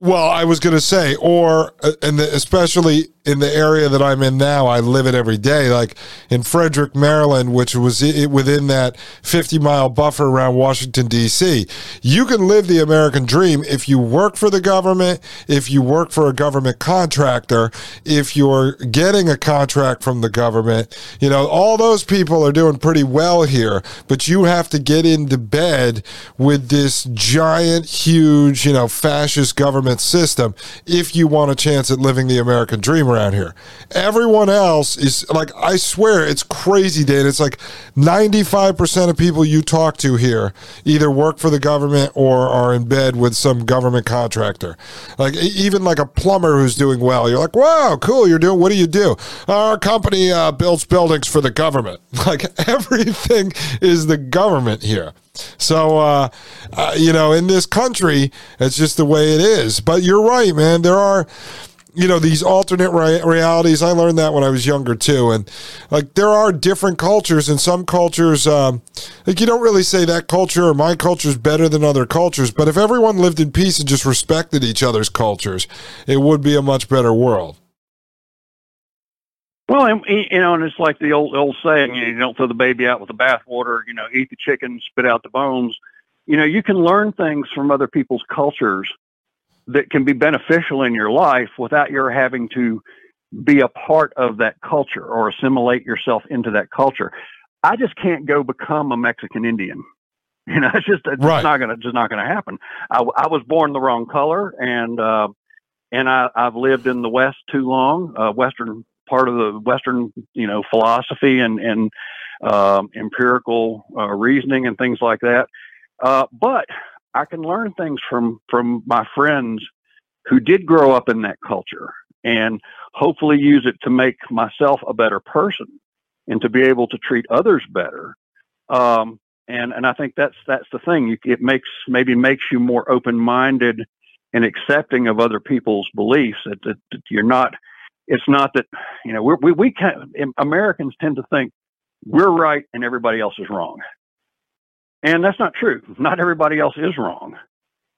Well, I was going to say, or and especially in the area that I'm in now, I live it every day. Like in Frederick, Maryland, which was within that 50-mile buffer around Washington, D.C., you can live the American dream if you work for the government, if you work for a government contractor, if you're getting a contract from the government. You know, all those people are doing pretty well here, but you have to get into bed with this giant, huge, you know, fascist government system if you want a chance at living the American dream around here. Everyone else is like, I swear, it's crazy, Dan. It's like 95% of people you talk to here either work for the government or are in bed with some government contractor. Like even like a plumber who's doing well, you're like, wow, cool, you're doing, what do you do? Our company builds buildings for the government. Like everything is the government here. So, you know, in this country, it's just the way it is. But you're right, man. There are, you know, these alternate realities. I learned that when I was younger, too. And, like, there are different cultures. And some cultures, like, you don't really say that culture or my culture is better than other cultures. But if everyone lived in peace and just respected each other's cultures, it would be a much better world. Well, and, you know, and it's like the old saying, you know, you don't throw the baby out with the bathwater, you know, eat the chicken, spit out the bones. You know, you can learn things from other people's cultures that can be beneficial in your life without your having to be a part of that culture or assimilate yourself into that culture. I just can't go become a Mexican Indian. You know, it's right. just not going to happen. I was born the wrong color, and I've lived in the West too long, Western part of the Western, you know, philosophy and empirical reasoning and things like that. But I can learn things from my friends who did grow up in that culture and hopefully use it to make myself a better person and to be able to treat others better. And I think that's the thing. It makes you more open-minded and accepting of other people's beliefs, that you're not. It's not that, you know, we can, Americans tend to think we're right and everybody else is wrong. And that's not true. Not everybody else is wrong.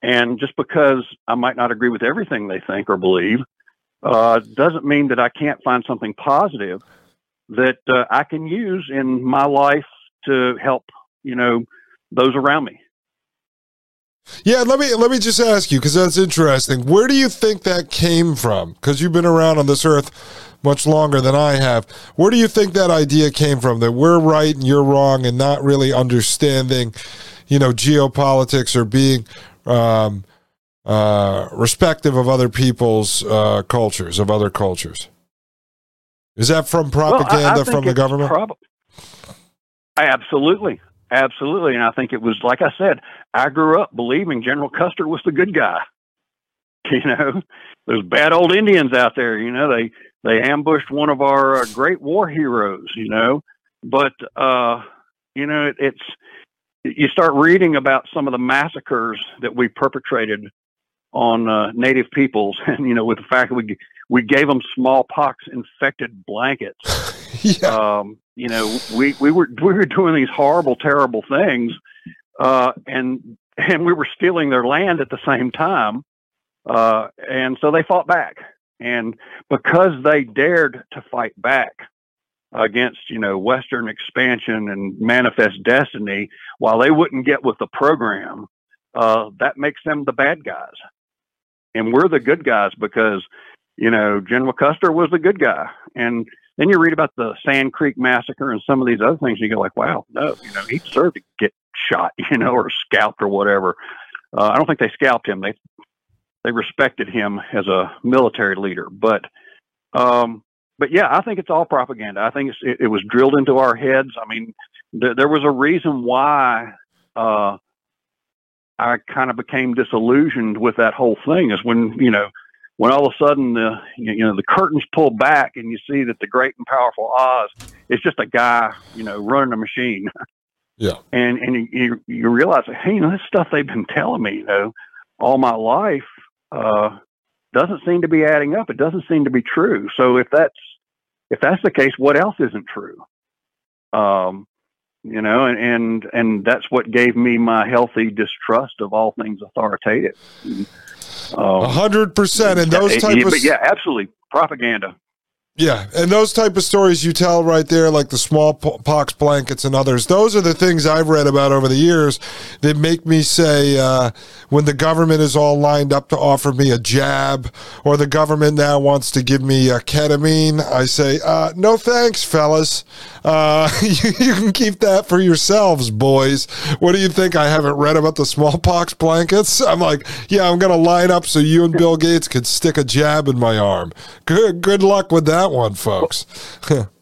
And just because I might not agree with everything they think or believe, doesn't mean that I can't find something positive that I can use in my life to help, you know, those around me. Yeah, let me just ask you, because that's interesting. Where do you think that came from? Because you've been around on this earth much longer than I have. Where do you think that idea came from, that we're right and you're wrong, and not really understanding, you know, geopolitics or being respective of other people's cultures, of other cultures? Is that from propaganda from the government? Absolutely. Absolutely. And I think it was, like I said, I grew up believing General Custer was the good guy. You know, there's bad old Indians out there. You know, they ambushed one of our great war heroes, you know, but, you know, you start reading about some of the massacres that we perpetrated on native peoples. And, you know, with the fact that we gave them smallpox infected blankets, yeah. You know, we were doing these horrible, terrible things, and we were stealing their land at the same time, and so they fought back. And because they dared to fight back against, you know, Western expansion and manifest destiny, while they wouldn't get with the program, that makes them the bad guys, and we're the good guys because, you know, General Custer was the good guy. And then you read about the Sand Creek Massacre and some of these other things, and you go like, wow, no, you know, he deserved to get shot, you know, or scalped or whatever. I don't think they scalped him. They respected him as a military leader. But yeah, I think it's all propaganda. I think it was drilled into our heads. I mean, there was a reason why I kind of became disillusioned with that whole thing, is when, you know, when all of a sudden the curtains pull back and you see that the great and powerful Oz is just a guy, you know, running a machine. Yeah. And you realize, hey, you know, this stuff they've been telling me, you know, all my life doesn't seem to be adding up. It doesn't seem to be true. So if that's the case, what else isn't true? You know, and that's what gave me my healthy distrust of all things authoritative. 100%. And those type of... Yeah, absolutely. Propaganda. Yeah, and those type of stories you tell right there, like the smallpox blankets and others, those are the things I've read about over the years that make me say, when the government is all lined up to offer me a jab, or the government now wants to give me ketamine, I say, no thanks, fellas. You can keep that for yourselves, boys. What do you think? I haven't read about the smallpox blankets? I'm like, yeah, I'm going to line up so you and Bill Gates could stick a jab in my arm. Good luck with that one, folks. Well,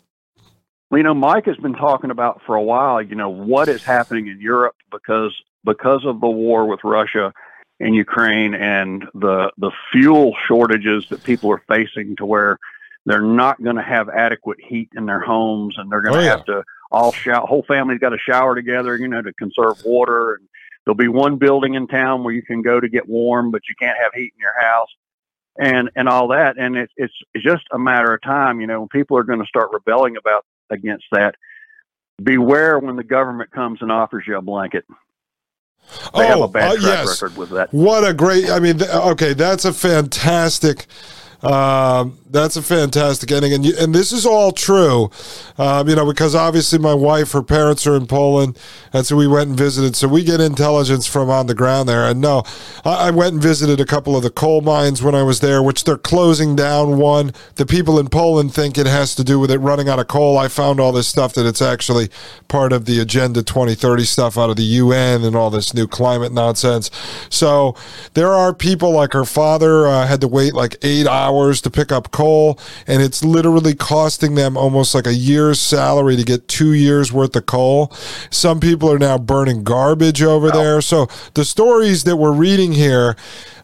Mike has been talking about for a while, what is happening in Europe because of the war with Russia and Ukraine, and the fuel shortages that people are facing, to where they're not going to have adequate heat in their homes, and they're going to have to all shower. Whole family's got to shower together, to conserve water. And there'll be one building in town where you can go to get warm, but you can't have heat in your house, and all that. And it's just a matter of time. People are going to start rebelling against that. Beware when the government comes and offers you a blanket. They have a bad track record with that. What a great! That's a fantastic. That's a fantastic ending. And this is all true, because obviously my wife, her parents are in Poland, and so we went and visited. So we get intelligence from on the ground there. And no, I went and visited a couple of the coal mines when I was there, which they're closing down one. The people in Poland think it has to do with it running out of coal. I found all this stuff that it's actually part of the Agenda 2030 stuff out of the UN and all this new climate nonsense. So there are people like her father had to wait like 8 hours to pick up coal, and it's literally costing them almost like a year's salary to get 2 years worth of coal. Some people are now burning garbage over there. So the stories that we're reading here,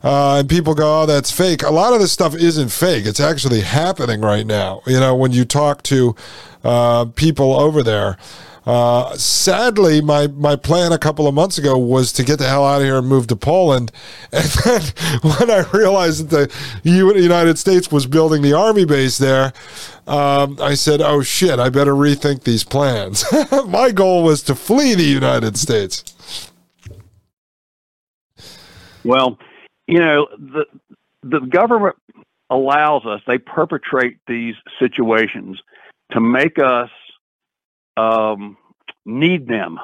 and people go, oh, that's fake. A lot of this stuff isn't fake. It's actually happening right now. When you talk to people over there. Sadly, my plan a couple of months ago was to get the hell out of here and move to Poland. And then when I realized that the United States was building the army base there, I said, oh shit, I better rethink these plans. My goal was to flee the United States. Well, the government allows us, they perpetrate these situations to make us need them.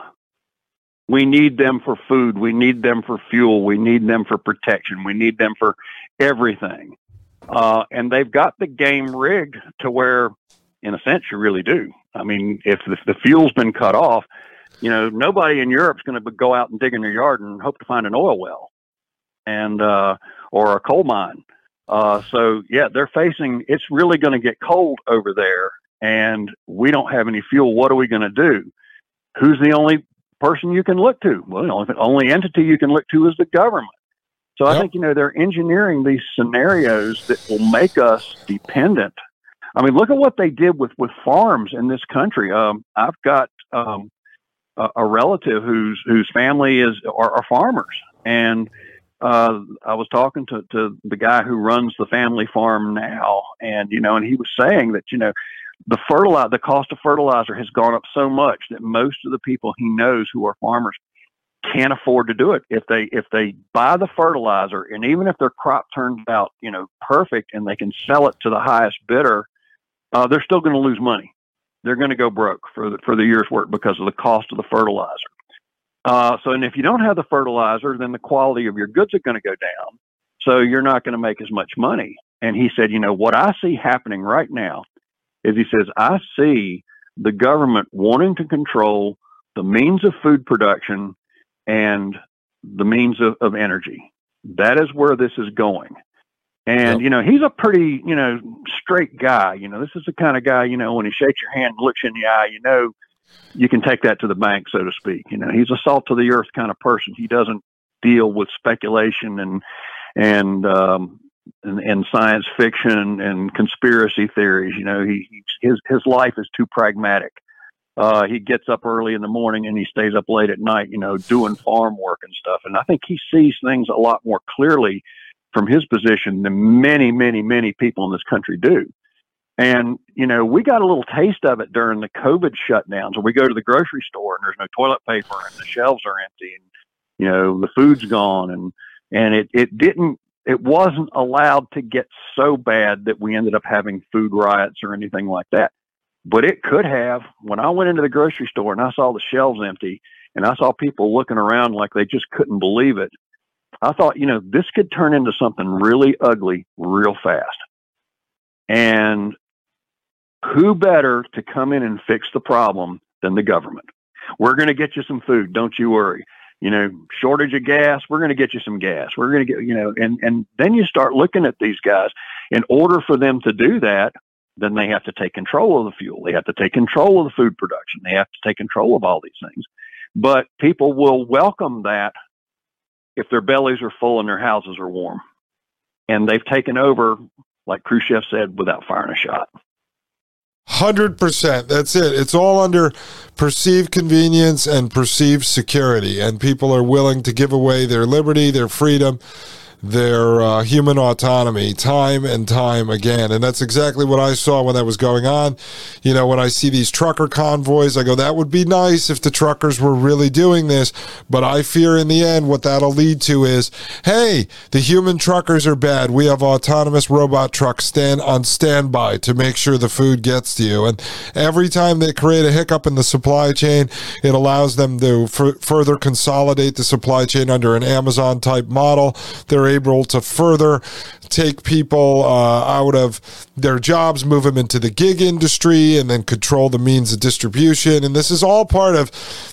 We need them for food. We need them for fuel. We need them for protection. We need them for everything. And they've got the game rigged to where, in a sense, you really do. I mean, if the fuel's been cut off, nobody in Europe's going to go out and dig in their yard and hope to find an oil well and or a coal mine. So yeah, they're facing, it's really going to get cold over there. And we don't have any fuel. What are we going to do? Who's the only person you can look to? Well, the only entity you can look to is the government. So I think, they're engineering these scenarios that will make us dependent. I mean, look at what they did with farms in this country. I've got a relative whose family are farmers. And I was talking to the guy who runs the family farm now. And, and he was saying that, the cost of fertilizer has gone up so much that most of the people he knows who are farmers can't afford to do it. If they buy the fertilizer, and even if their crop turns out, perfect, and they can sell it to the highest bidder, they're still going to lose money. They're going to go broke for the year's work because of the cost of the fertilizer. And if you don't have the fertilizer, then the quality of your goods are going to go down. So you're not going to make as much money. And he said, what I see happening right now is, he says, I see the government wanting to control the means of food production and the means of energy. That is where this is going. And, he's a pretty, straight guy. This is the kind of guy, when he shakes your hand and looks you in the eye, you can take that to the bank, so to speak. He's a salt to the earth kind of person. He doesn't deal with speculation and science fiction and conspiracy theories. His life is too pragmatic. He gets up early in the morning and he stays up late at night, doing farm work and stuff. And I think he sees things a lot more clearly from his position than many, many, many people in this country do. And, we got a little taste of it during the COVID shutdowns. We go to the grocery store and there's no toilet paper and the shelves are empty and, the food's gone. And it didn't it wasn't allowed to get so bad that we ended up having food riots or anything like that. But it could have. When I went into the grocery store and I saw the shelves empty and I saw people looking around like they just couldn't believe it, I thought, you know, this could turn into something really ugly real fast. And who better to come in and fix the problem than the government? We're going to get you some food. Don't you worry. You know, shortage of gas. We're going to get you some gas. We're going to get, you know, and then you start looking at these guys. In order for them to do that, then they have to take control of the fuel. They have to take control of the food production. They have to take control of all these things. But people will welcome that if their bellies are full and their houses are warm. And they've taken over, like Khrushchev said, without firing a shot. 100%. That's it. It's all under perceived convenience and perceived security. And people are willing to give away their liberty, their freedom, their human autonomy time and time again. And that's exactly what I saw when that was going on. You know, when I see these trucker convoys, I go, that would be nice if the truckers were really doing this. But I fear in the end what that'll lead to is, hey, the human truckers are bad. We have autonomous robot trucks on standby to make sure the food gets to you. And every time they create a hiccup in the supply chain, it allows them to further consolidate the supply chain under an Amazon-type model. They're able to further take people out of their jobs, move them into the gig industry, and then control the means of distribution. And this is all part of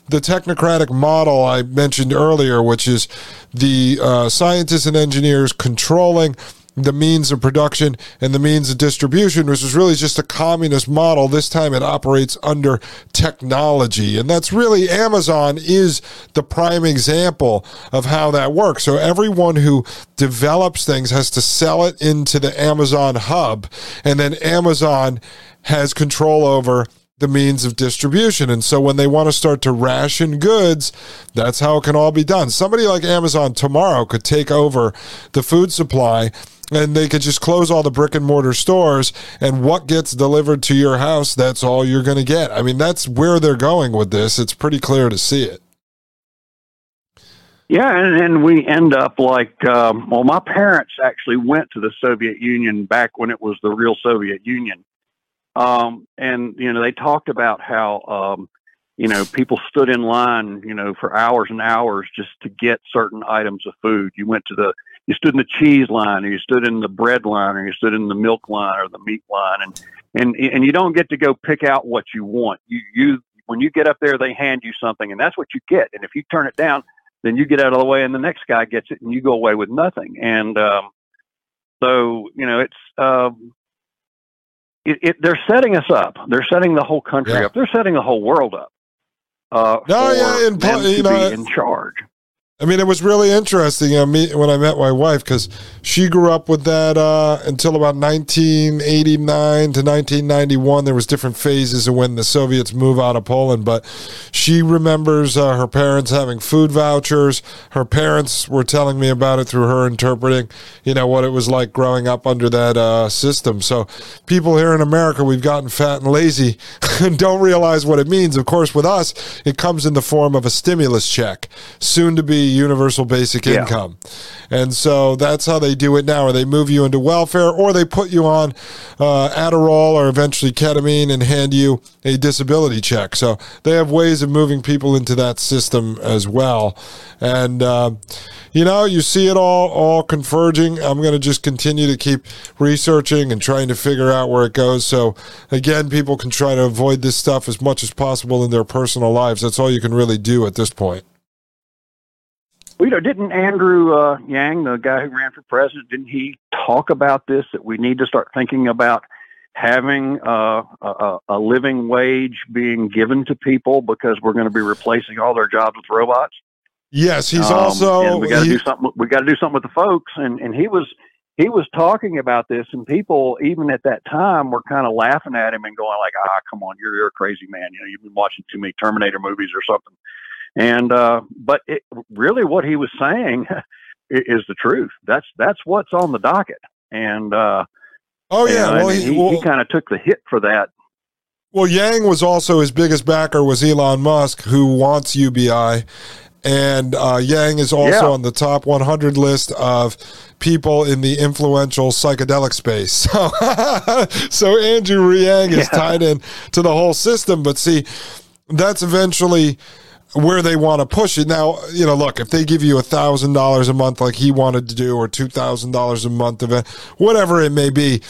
the technocratic model I mentioned earlier, which is the scientists and engineers controlling the means of production and the means of distribution, which is really just a communist model. This time it operates under technology. And that's really, Amazon is the prime example of how that works. So everyone who develops things has to sell it into the Amazon hub, and then Amazon has control over the means of distribution. And so when they want to start to ration goods, that's how it can all be done. Somebody like Amazon tomorrow could take over the food supply, and they could just close all the brick and mortar stores, and what gets delivered to your house, that's all you're going to get. I mean, that's where they're going with this. It's pretty clear to see it. Yeah, and we end up like, well, my parents actually went to the Soviet Union back when it was the real Soviet Union. And, you know, they talked about how, you know, people stood in line, you know, for hours and hours just to get certain items of food. You stood in the cheese line, or you stood in the bread line, or you stood in the milk line or the meat line. And you don't get to go pick out what you want. When you get up there, they hand you something, and that's what you get. And if you turn it down, then you get out of the way and the next guy gets it and you go away with nothing. And, so, you know, it's, they're setting us up. They're setting the whole country up. They're setting the whole world up. Be in charge. I mean, it was really interesting when I met my wife, because she grew up with that until about 1989 to 1991. There was different phases of when the Soviets move out of Poland, but she remembers her parents having food vouchers. Her parents were telling me about it through her interpreting, you know, what it was like growing up under that system. So people here in America, we've gotten fat and lazy and don't realize what it means. Of course, with us, it comes in the form of a stimulus check, soon to be universal basic income. And so that's how they do it now, or they move you into welfare, or they put you on Adderall or eventually ketamine and hand you a disability check. So they have ways of moving people into that system as well. And, you know, you see it all converging. I'm going to just continue to keep researching and trying to figure out where it goes. So, again, people can try to avoid this stuff as much as possible in their personal lives. That's all you can really do at this point. You know, didn't Andrew Yang, the guy who ran for president, didn't he talk about this, that we need to start thinking about having a living wage being given to people because we're going to be replacing all their jobs with robots? Yes, he's also. We got to do something. We got to do something with the folks, and he was talking about this, and people even at that time were kind of laughing at him and going like, "Ah, come on, you're a crazy man. You know, you've been watching too many Terminator movies or something." And, but it really, what he was saying is the truth. That's what's on the docket. And, he kind of took the hit for that. Well, Yang was also, his biggest backer was Elon Musk, who wants UBI. And Yang is also on the top 100 list of people in the influential psychedelic space. So, so Andrew Yang is tied in to the whole system. But see, that's eventually where they want to push it. Now, you know, look, if they give you $1,000 a month like he wanted to do, or $2,000 a month, whatever it may be,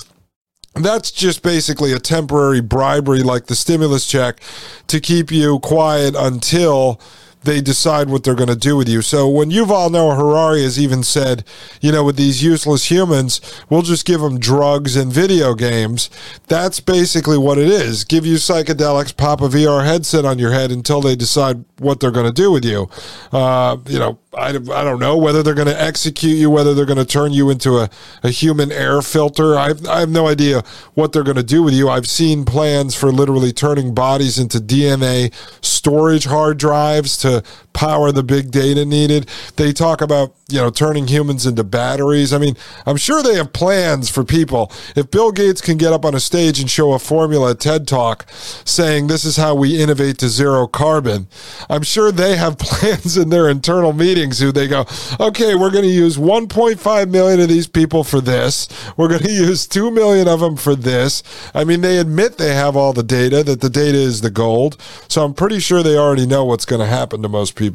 that's just basically a temporary bribery, like the stimulus check, to keep you quiet until they decide what they're going to do with you. So when Yuval Noah Harari has even said, you know, with these useless humans, we'll just give them drugs and video games, that's basically what it is. Give you psychedelics, pop a VR headset on your head until they decide what they're going to do with you. You know, I don't know whether they're going to execute you, whether they're going to turn you into a human air filter. I have no idea what they're going to do with you. I've seen plans for literally turning bodies into DNA storage hard drives to power the big data needed. They talk about, you know, turning humans into batteries. I mean, I'm sure they have plans for people. If Bill Gates can get up on a stage and show a formula at TED Talk saying this is how we innovate to zero carbon, I'm sure they have plans in their internal meetings who they go, okay, we're going to use 1.5 million of these people for this. We're going to use 2 million of them for this. I mean, they admit they have all the data, that the data is the gold. So I'm pretty sure they already know what's going to happen to most people.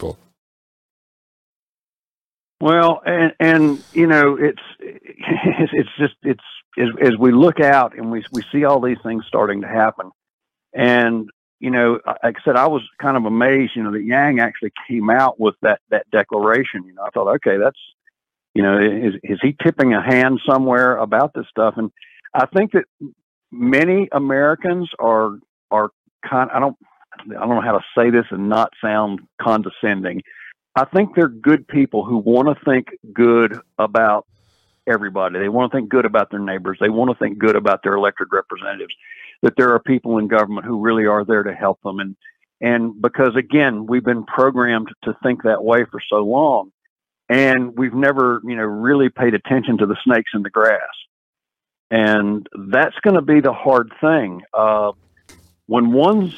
Well, and you know, it's just, it's, as we look out and we see all these things starting to happen. And you know, like I said, I was kind of amazed, you know, that Yang actually came out with that declaration. You know, I thought, okay, that's, you know, is he tipping a hand somewhere about this stuff? And I think that many Americans are kind of, I don't know how to say this and not sound condescending. I think they're good people who want to think good about everybody. They want to think good about their neighbors. They want to think good about their elected representatives, that there are people in government who really are there to help them. And because, again, we've been programmed to think that way for so long, and we've never, you know, really paid attention to the snakes in the grass. And that's going to be the hard thing. When one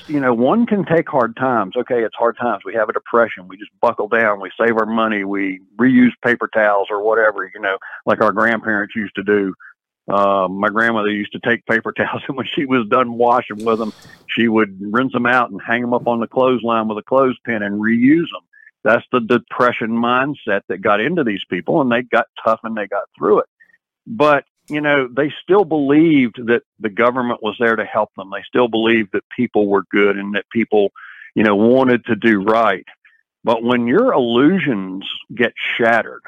can take hard times. Okay, it's hard times. We have a depression. We just buckle down. We save our money. We reuse paper towels or whatever, you know, like our grandparents used to do. My grandmother used to take paper towels, and when she was done washing with them, she would rinse them out and hang them up on the clothesline with a clothespin and reuse them. That's the depression mindset that got into these people, and they got tough and they got through it. But, you know, they still believed that the government was there to help them. They still believed that people were good and that people, you know, wanted to do right. But when your illusions get shattered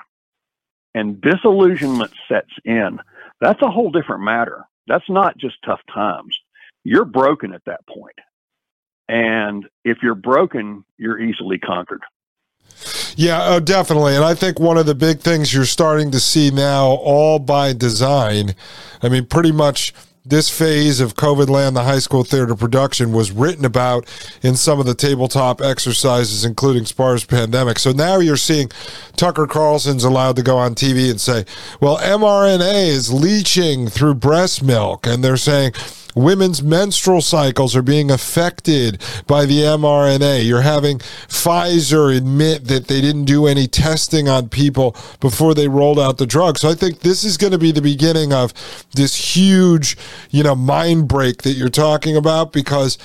and disillusionment sets in, that's a whole different matter. That's not just tough times. You're broken at that point. And if you're broken, you're easily conquered. Yeah, definitely. And I think one of the big things you're starting to see now, all by design, I mean, pretty much this phase of COVID Land, the high school theater production, was written about in some of the tabletop exercises, including SPARS Pandemic. So now you're seeing Tucker Carlson's allowed to go on TV and say, well, mRNA is leaching through breast milk. And they're saying women's menstrual cycles are being affected by the mRNA. You're having Pfizer admit that they didn't do any testing on people before they rolled out the drug. So I think this is going to be the beginning of this huge, you know, mind break that you're talking about, because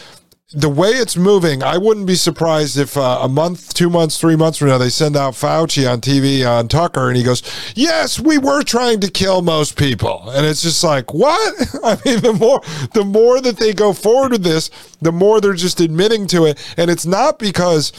the way it's moving, I wouldn't be surprised if a month, 2 months, 3 months from now, they send out Fauci on TV on Tucker, and he goes, yes, we were trying to kill most people. And it's just like, what? I mean, the more that they go forward with this, the more they're just admitting to it. And it's not because,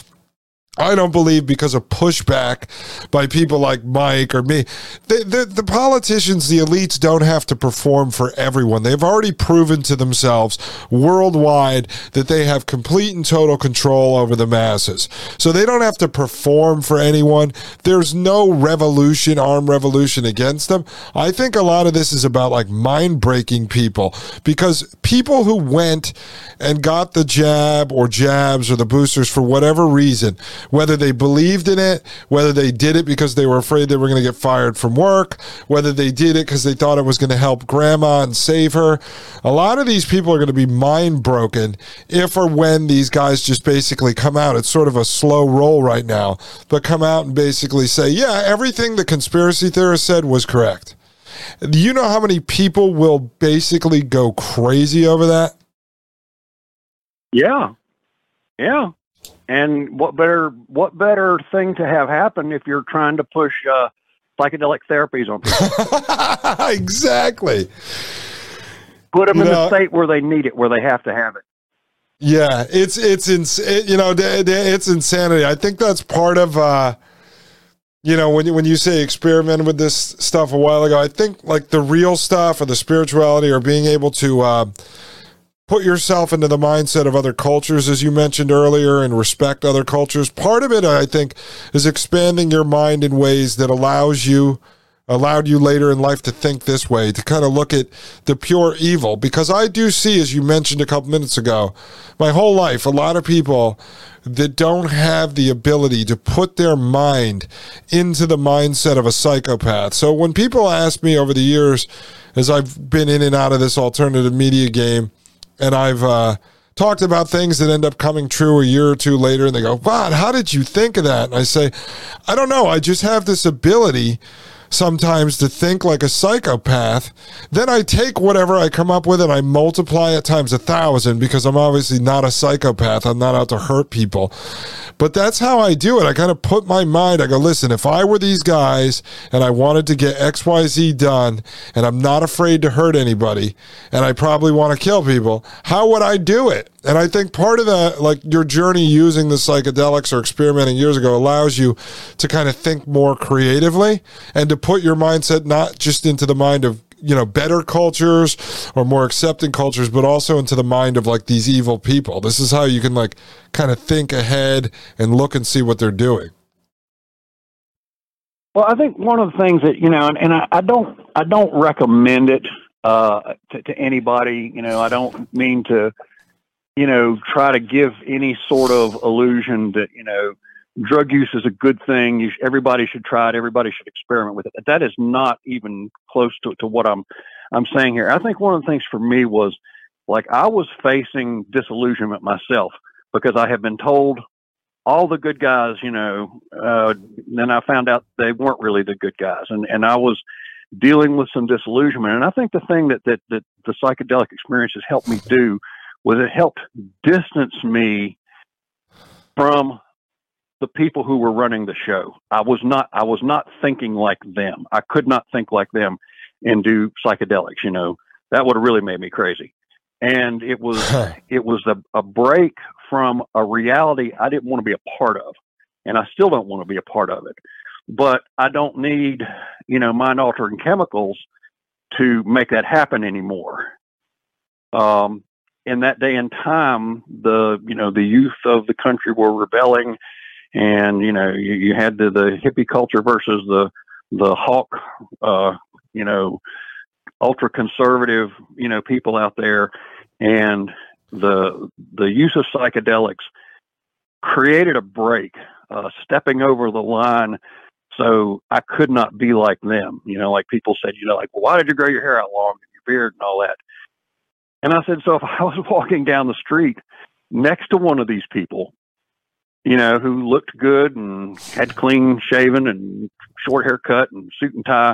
I don't believe, because of pushback by people like Mike or me. The politicians, the elites, don't have to perform for everyone. They've already proven to themselves worldwide that they have complete and total control over the masses. So they don't have to perform for anyone. There's no revolution, armed revolution against them. I think a lot of this is about, like, mind-breaking people, because people who went and got the jab or jabs or the boosters for whatever reason— whether they believed in it, whether they did it because they were afraid they were going to get fired from work, whether they did it because they thought it was going to help grandma and save her. A lot of these people are going to be mind broken if or when these guys just basically come out. It's sort of a slow roll right now, but come out and basically say, yeah, everything the conspiracy theorist said was correct. Do you know how many people will basically go crazy over that? Yeah. And what better thing to have happen if you're trying to push psychedelic therapies on people? Exactly. Put them in a state where they need it, where they have to have it. Yeah, it's insanity. I think that's part of. When you say experimenting with this stuff a while ago, I think like the real stuff or the spirituality or being able to put yourself into the mindset of other cultures, as you mentioned earlier, and respect other cultures. Part of it, I think, is expanding your mind in ways that allowed you later in life to think this way, to kind of look at the pure evil. Because I do see, as you mentioned a couple minutes ago, my whole life, a lot of people that don't have the ability to put their mind into the mindset of a psychopath. So when people ask me over the years, as I've been in and out of this alternative media game, and I've talked about things that end up coming true a year or two later, and they go, "Wow, how did you think of that?" And I say, I don't know. I just have this ability sometimes to think like a psychopath. Then I take whatever I come up with and I multiply it times 1,000, because I'm obviously not a psychopath. I'm not out to hurt people. But that's how I do it. I kind of put my mind, I go, listen, if I were these guys and I wanted to get XYZ done and I'm not afraid to hurt anybody and I probably want to kill people, how would I do it? And I think part of that, like your journey using the psychedelics or experimenting years ago, allows you to kind of think more creatively and to put your mindset not just into the mind of, better cultures or more accepting cultures, but also into the mind of like these evil people. This is how you can like kind of think ahead and look and see what they're doing. Well, I think one of the things that, I don't recommend it to anybody. I don't mean to, try to give any sort of illusion that, drug use is a good thing. Everybody should try it. Everybody should experiment with it. That is not even close to what I'm saying here. I think one of the things for me was like I was facing disillusionment myself because I have been told all the good guys, then I found out they weren't really the good guys. And I was dealing with some disillusionment. And I think the thing that the psychedelic experiences helped me do was it helped distance me from the people who were running the show. I was not thinking like them. I could not think like them and do psychedelics. That would have really made me crazy. And it was a break from a reality I didn't want to be a part of, and I still don't want to be a part of it. But I don't need mind altering chemicals to make that happen anymore. In that day and time, the youth of the country were rebelling. And, you had the hippie culture versus the hawk, ultra conservative, people out there, and the use of psychedelics created a break, stepping over the line. So I could not be like them. Like people said, well, why did you grow your hair out long and your beard and all that? And I said, so if I was walking down the street next to one of these people, who looked good and had clean shaven and short haircut and suit and tie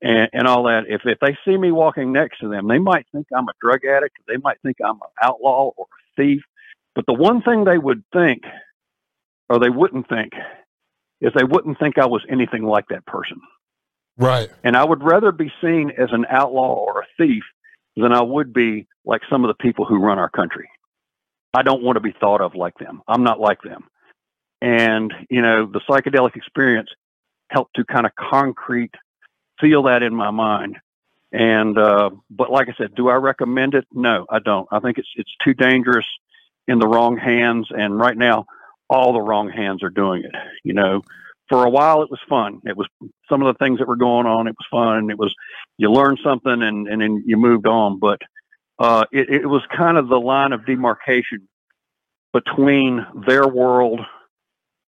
and all that. If they see me walking next to them, they might think I'm a drug addict. They might think I'm an outlaw or a thief. But the one thing they would think, or they wouldn't think, is they wouldn't think I was anything like that person. Right. And I would rather be seen as an outlaw or a thief than I would be like some of the people who run our country. I don't want to be thought of like them. I'm not like them. And, the psychedelic experience helped to kind of concrete feel that in my mind. And, but like I said, do I recommend it? No, I don't. I think it's too dangerous in the wrong hands. And right now, all the wrong hands are doing it. For a while, it was fun. It was some of the things that were going on. It was fun. It was, you learned something and then you moved on. But it was kind of the line of demarcation between their world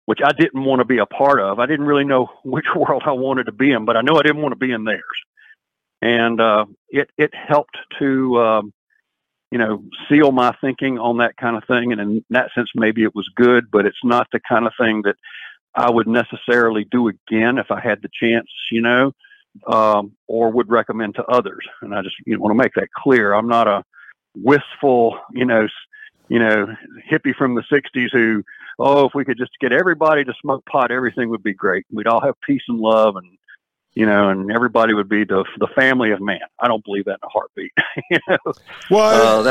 which I didn't want to be a part of. I didn't really know which world I wanted to be in, but I know I didn't want to be in theirs. And it helped to, seal my thinking on that kind of thing. And in that sense, maybe it was good, but it's not the kind of thing that I would necessarily do again if I had the chance, or would recommend to others. And I just want to make that clear. I'm not a wistful, hippie from the 60s who, if we could just get everybody to smoke pot, everything would be great. We'd all have peace and love and, and everybody would be the family of man. I don't believe that in a heartbeat.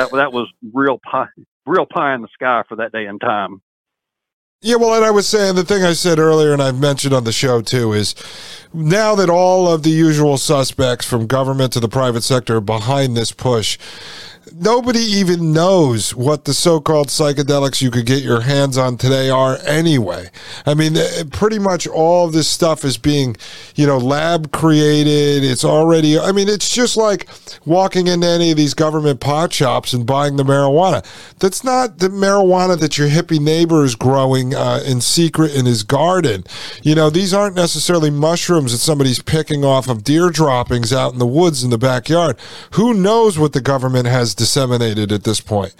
That was real pie in the sky for that day and time. Yeah, well, and I was saying the thing I said earlier and I've mentioned on the show, too, is now that all of the usual suspects from government to the private sector are behind this push, nobody even knows what the so-called psychedelics you could get your hands on today are anyway. I mean, pretty much all of this stuff is being, lab created. It's already, it's just like walking into any of these government pot shops and buying the marijuana. That's not the marijuana that your hippie neighbor is growing in secret in his garden. These aren't necessarily mushrooms that somebody's picking off of deer droppings out in the woods in the backyard. Who knows what the government has disseminated at this point?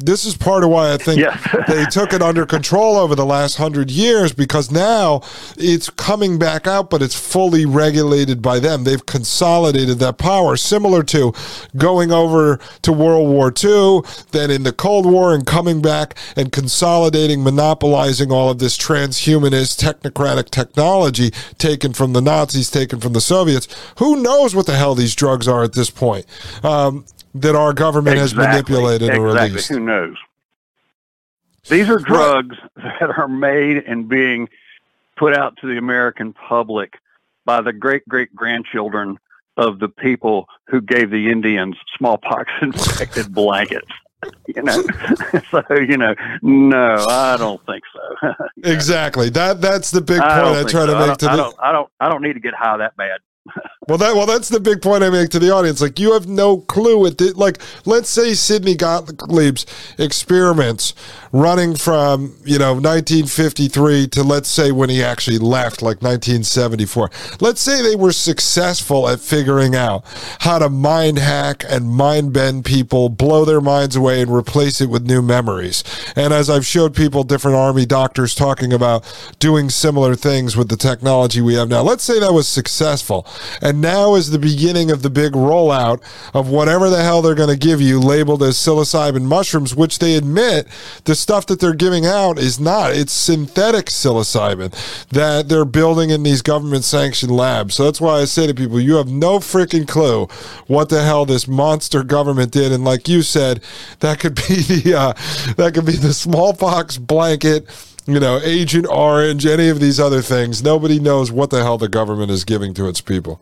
This is part of why I think they took it under control over the last 100 years, because now it's coming back out, but it's fully regulated by them. They've consolidated that power, similar to going over to World War II, then in the Cold War and coming back and consolidating monopolizing all of this transhumanist technocratic technology taken from the Nazis, taken from the Soviets. Who knows what the hell these drugs are at this point that our government has manipulated or released? Who knows? These are drugs that are made and being put out to the American public by the great-great-grandchildren of the people who gave the Indians smallpox-infected blankets. No, I don't think so. Exactly. That's the big point I try to make to the audience. I don't need to get high that bad. Well, that's the big point I make to the audience. Like, you have no clue at the, let's say Sidney Gottlieb's experiments running from 1953 to, let's say, when he actually left, like 1974. Let's say they were successful at figuring out how to mind hack and mind bend people, blow their minds away, and replace it with new memories. And as I've showed people, different army doctors talking about doing similar things with the technology we have now. Let's say that was successful. And now is the beginning of the big rollout of whatever the hell they're going to give you labeled as psilocybin mushrooms, which they admit the stuff that they're giving out is not. It's synthetic psilocybin that they're building in these government-sanctioned labs. So that's why I say to people, you have no freaking clue what the hell this monster government did. And like you said, that could be the smallpox blanket, Agent Orange, any of these other things. Nobody knows what the hell the government is giving to its people.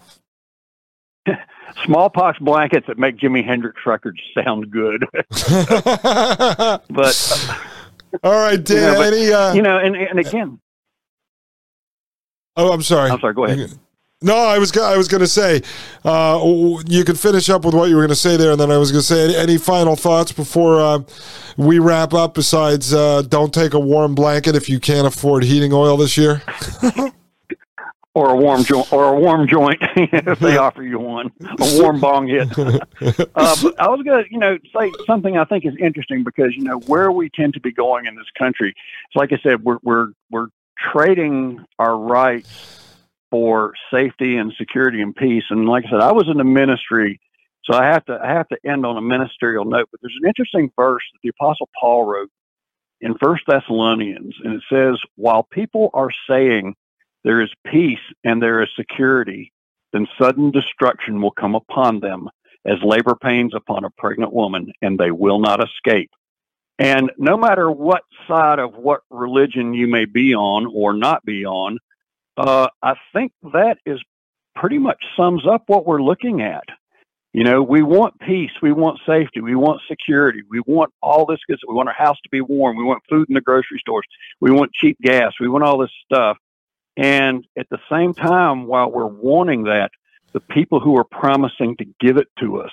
Smallpox blankets that make Jimi Hendrix records sound good. But all right, Dan. Again. Oh, I'm sorry. Go ahead. No, I was going to say, you could finish up with what you were going to say there, and then I was going to say, any final thoughts before we wrap up, besides don't take a warm blanket if you can't afford heating oil this year? or a warm joint, if they offer you one. A warm bong hit. I was going to say something I think is interesting, because, where we tend to be going in this country, it's like I said, we're trading our rights for safety and security and peace. And like I said, I was in the ministry, so I have to end on a ministerial note, but there's an interesting verse that the Apostle Paul wrote in 1 Thessalonians, and it says, while people are saying there is peace and there is security, then sudden destruction will come upon them as labor pains upon a pregnant woman, and they will not escape. And no matter what side of what religion you may be on or not be on, I think that is pretty much sums up what we're looking at. We want peace. We want safety. We want security. We want all this because we want our house to be warm. We want food in the grocery stores. We want cheap gas. We want all this stuff. And at the same time, while we're wanting that, the people who are promising to give it to us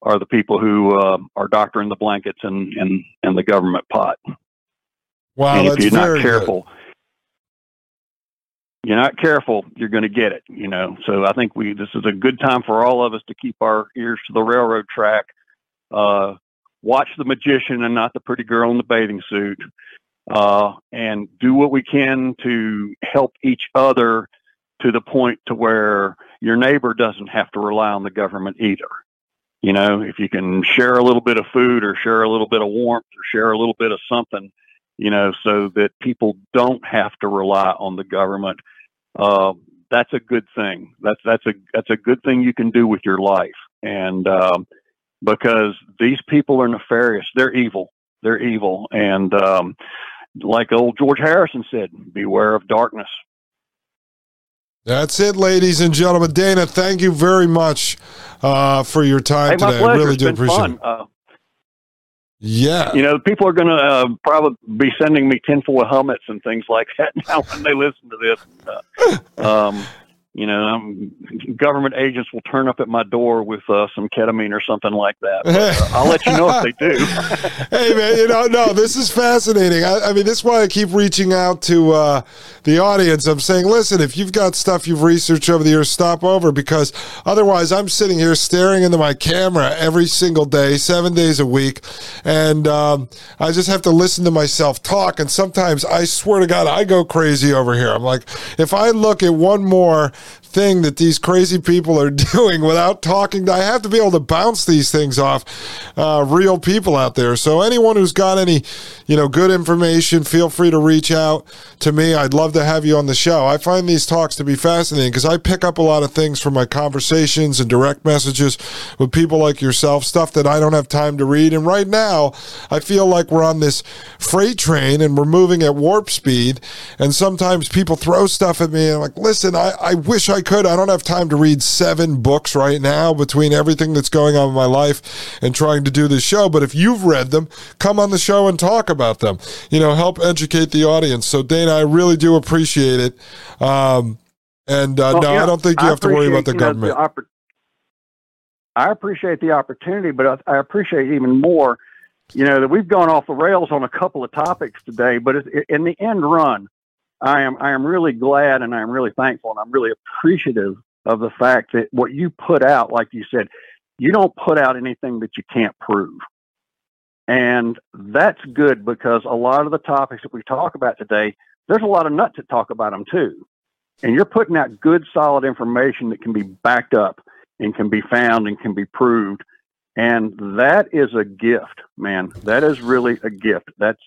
are the people who are doctoring the blankets and the government pot. Wow, and if you're not careful. Good. you're not careful, you're going to get it, you know. So I think this is a good time for all of us to keep our ears to the railroad track, watch the magician and not the pretty girl in the bathing suit, and do what we can to help each other to the point to where your neighbor doesn't have to rely on the government either. You know, if you can share a little bit of food or share a little bit of warmth or share a little bit of something, you know, so that people don't have to rely on the government. That's a good thing. That's a good thing you can do with your life. And because these people are nefarious, they're evil. And like old George Harrison said, beware of darkness. That's it, ladies and gentlemen. Dana, thank you very much for your time today. My pleasure. I really do appreciate it. Yeah. You know, people are going to probably be sending me tinfoil helmets and things like that now when they listen to this. You know, government agents will turn up at my door with some ketamine or something like that. But, I'll let you know if they do. Hey, man, you know, no, this is fascinating. I mean, this is why I keep reaching out to the audience. I'm saying, listen, if you've got stuff you've researched over the years, stop over, because otherwise I'm sitting here staring into my camera every single day, 7 days a week, and I just have to listen to myself talk. And sometimes, I swear to God, I go crazy over here. I'm like, if I look at one more thing that these crazy people are doing without talking, I have to be able to bounce these things off real people out there. So anyone who's got any, you know, good information, feel free to reach out to me. I'd love to have you on the show. I find these talks to be fascinating because I pick up a lot of things from my conversations and direct messages with people like yourself, stuff that I don't have time to read. And right now, I feel like we're on this freight train and we're moving at warp speed. And sometimes people throw stuff at me and I'm like, listen, I wish I could. I don't have time to read 7 books right now between everything that's going on in my life and trying to do this show. But if you've read them, come on the show and talk about them. You know, help educate the audience. So, Dana, I really do appreciate it. No, yeah, I don't think you have to worry about the government. I appreciate the opportunity, but I appreciate even more, you know, that we've gone off the rails on a couple of topics today. But in the end run, I am really glad, and I'm really thankful, and I'm really appreciative of the fact that what you put out, like you said, you don't put out anything that you can't prove. And that's good, because a lot of the topics that we talk about today, there's a lot of nuts that talk about them too. And you're putting out good, solid information that can be backed up and can be found and can be proved. And that is a gift, man. That is really a gift. That's,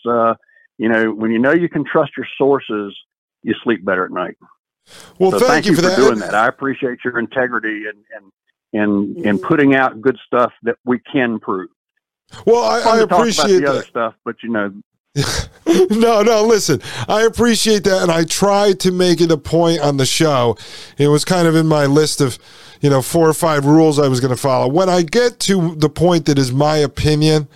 you know, when you know you can trust your sources, you sleep better at night. Well, so thank you for that. Doing that. I appreciate your integrity and putting out good stuff that we can prove. Well, I appreciate the other stuff, but you know. No, listen, I appreciate that, and I try to make it a point on the show. It was kind of in my list of, you know, 4 or 5 rules I was going to follow. When I get to the point that is my opinion,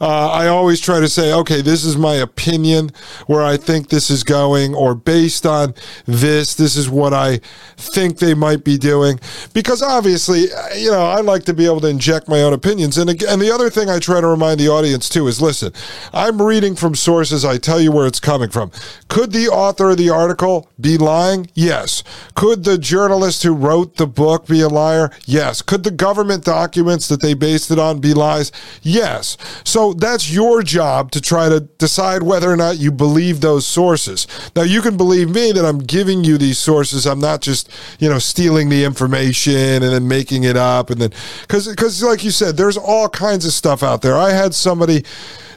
I always try to say, okay, this is my opinion, where I think this is going, or based on this is what I think they might be doing. Because obviously, you know, I like to be able to inject my own opinions. And the other thing I try to remind the audience, too, is listen, I'm reading from sources. I tell you where it's coming from. Could the author of the article be lying? Yes. Could the journalist who wrote the book be a liar? Yes. Could the government documents that they based it on be lies? Yes. So that's your job to try to decide whether or not you believe those sources. Now, you can believe me that I'm giving you these sources. I'm not just, you know, stealing the information and then making it up. And then, because like you said, there's all kinds of stuff out there. I had somebody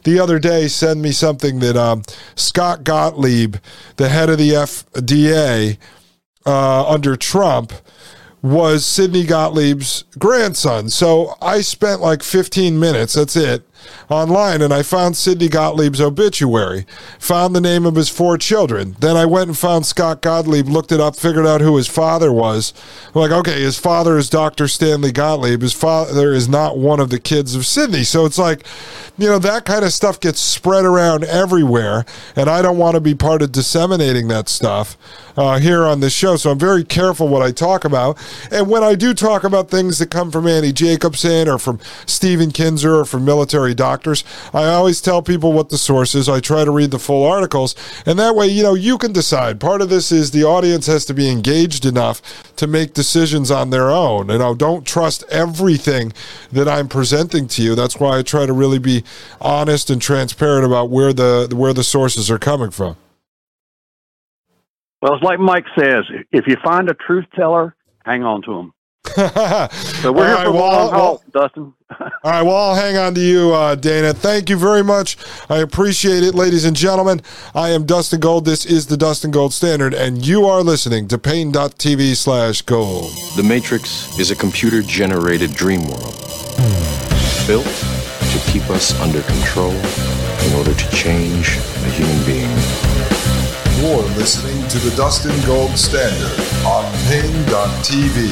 the other day send me something that Scott Gottlieb, the head of the FDA under Trump, was Sidney Gottlieb's grandson. So I spent like 15 minutes, that's it, online, and I found Sidney Gottlieb's obituary, found the name of his 4 children. Then I went and found Scott Gottlieb, looked it up, figured out who his father was. I'm like, okay, his father is Dr. Stanley Gottlieb. His father is not one of the kids of Sidney. So it's like, you know, that kind of stuff gets spread around everywhere, and I don't want to be part of disseminating that stuff here on this show. So I'm very careful what I talk about. And when I do talk about things that come from Annie Jacobson or from Stephen Kinzer or from military veterinary doctors. I always tell people what the source is. I try to read the full articles, and that way, you can decide. Part of this is the audience has to be engaged enough to make decisions on their own. Don't trust everything that I'm presenting to you. That's why I try to really be honest and transparent about where the sources are coming from. Well, it's like Mike says, if you find a truth teller, hang on to him. So we're here for long haul, Dustin. All right, well, I'll hang on to you, Dana. Thank you very much. I appreciate it, ladies and gentlemen. I am Dustin Gold. This is the Dustin Gold Standard, and you are listening to Paine.TV/gold. The Matrix is a computer-generated dream world built to keep us under control in order to change a human being. You're listening to the Dustin Gold Standard on Paine.TV.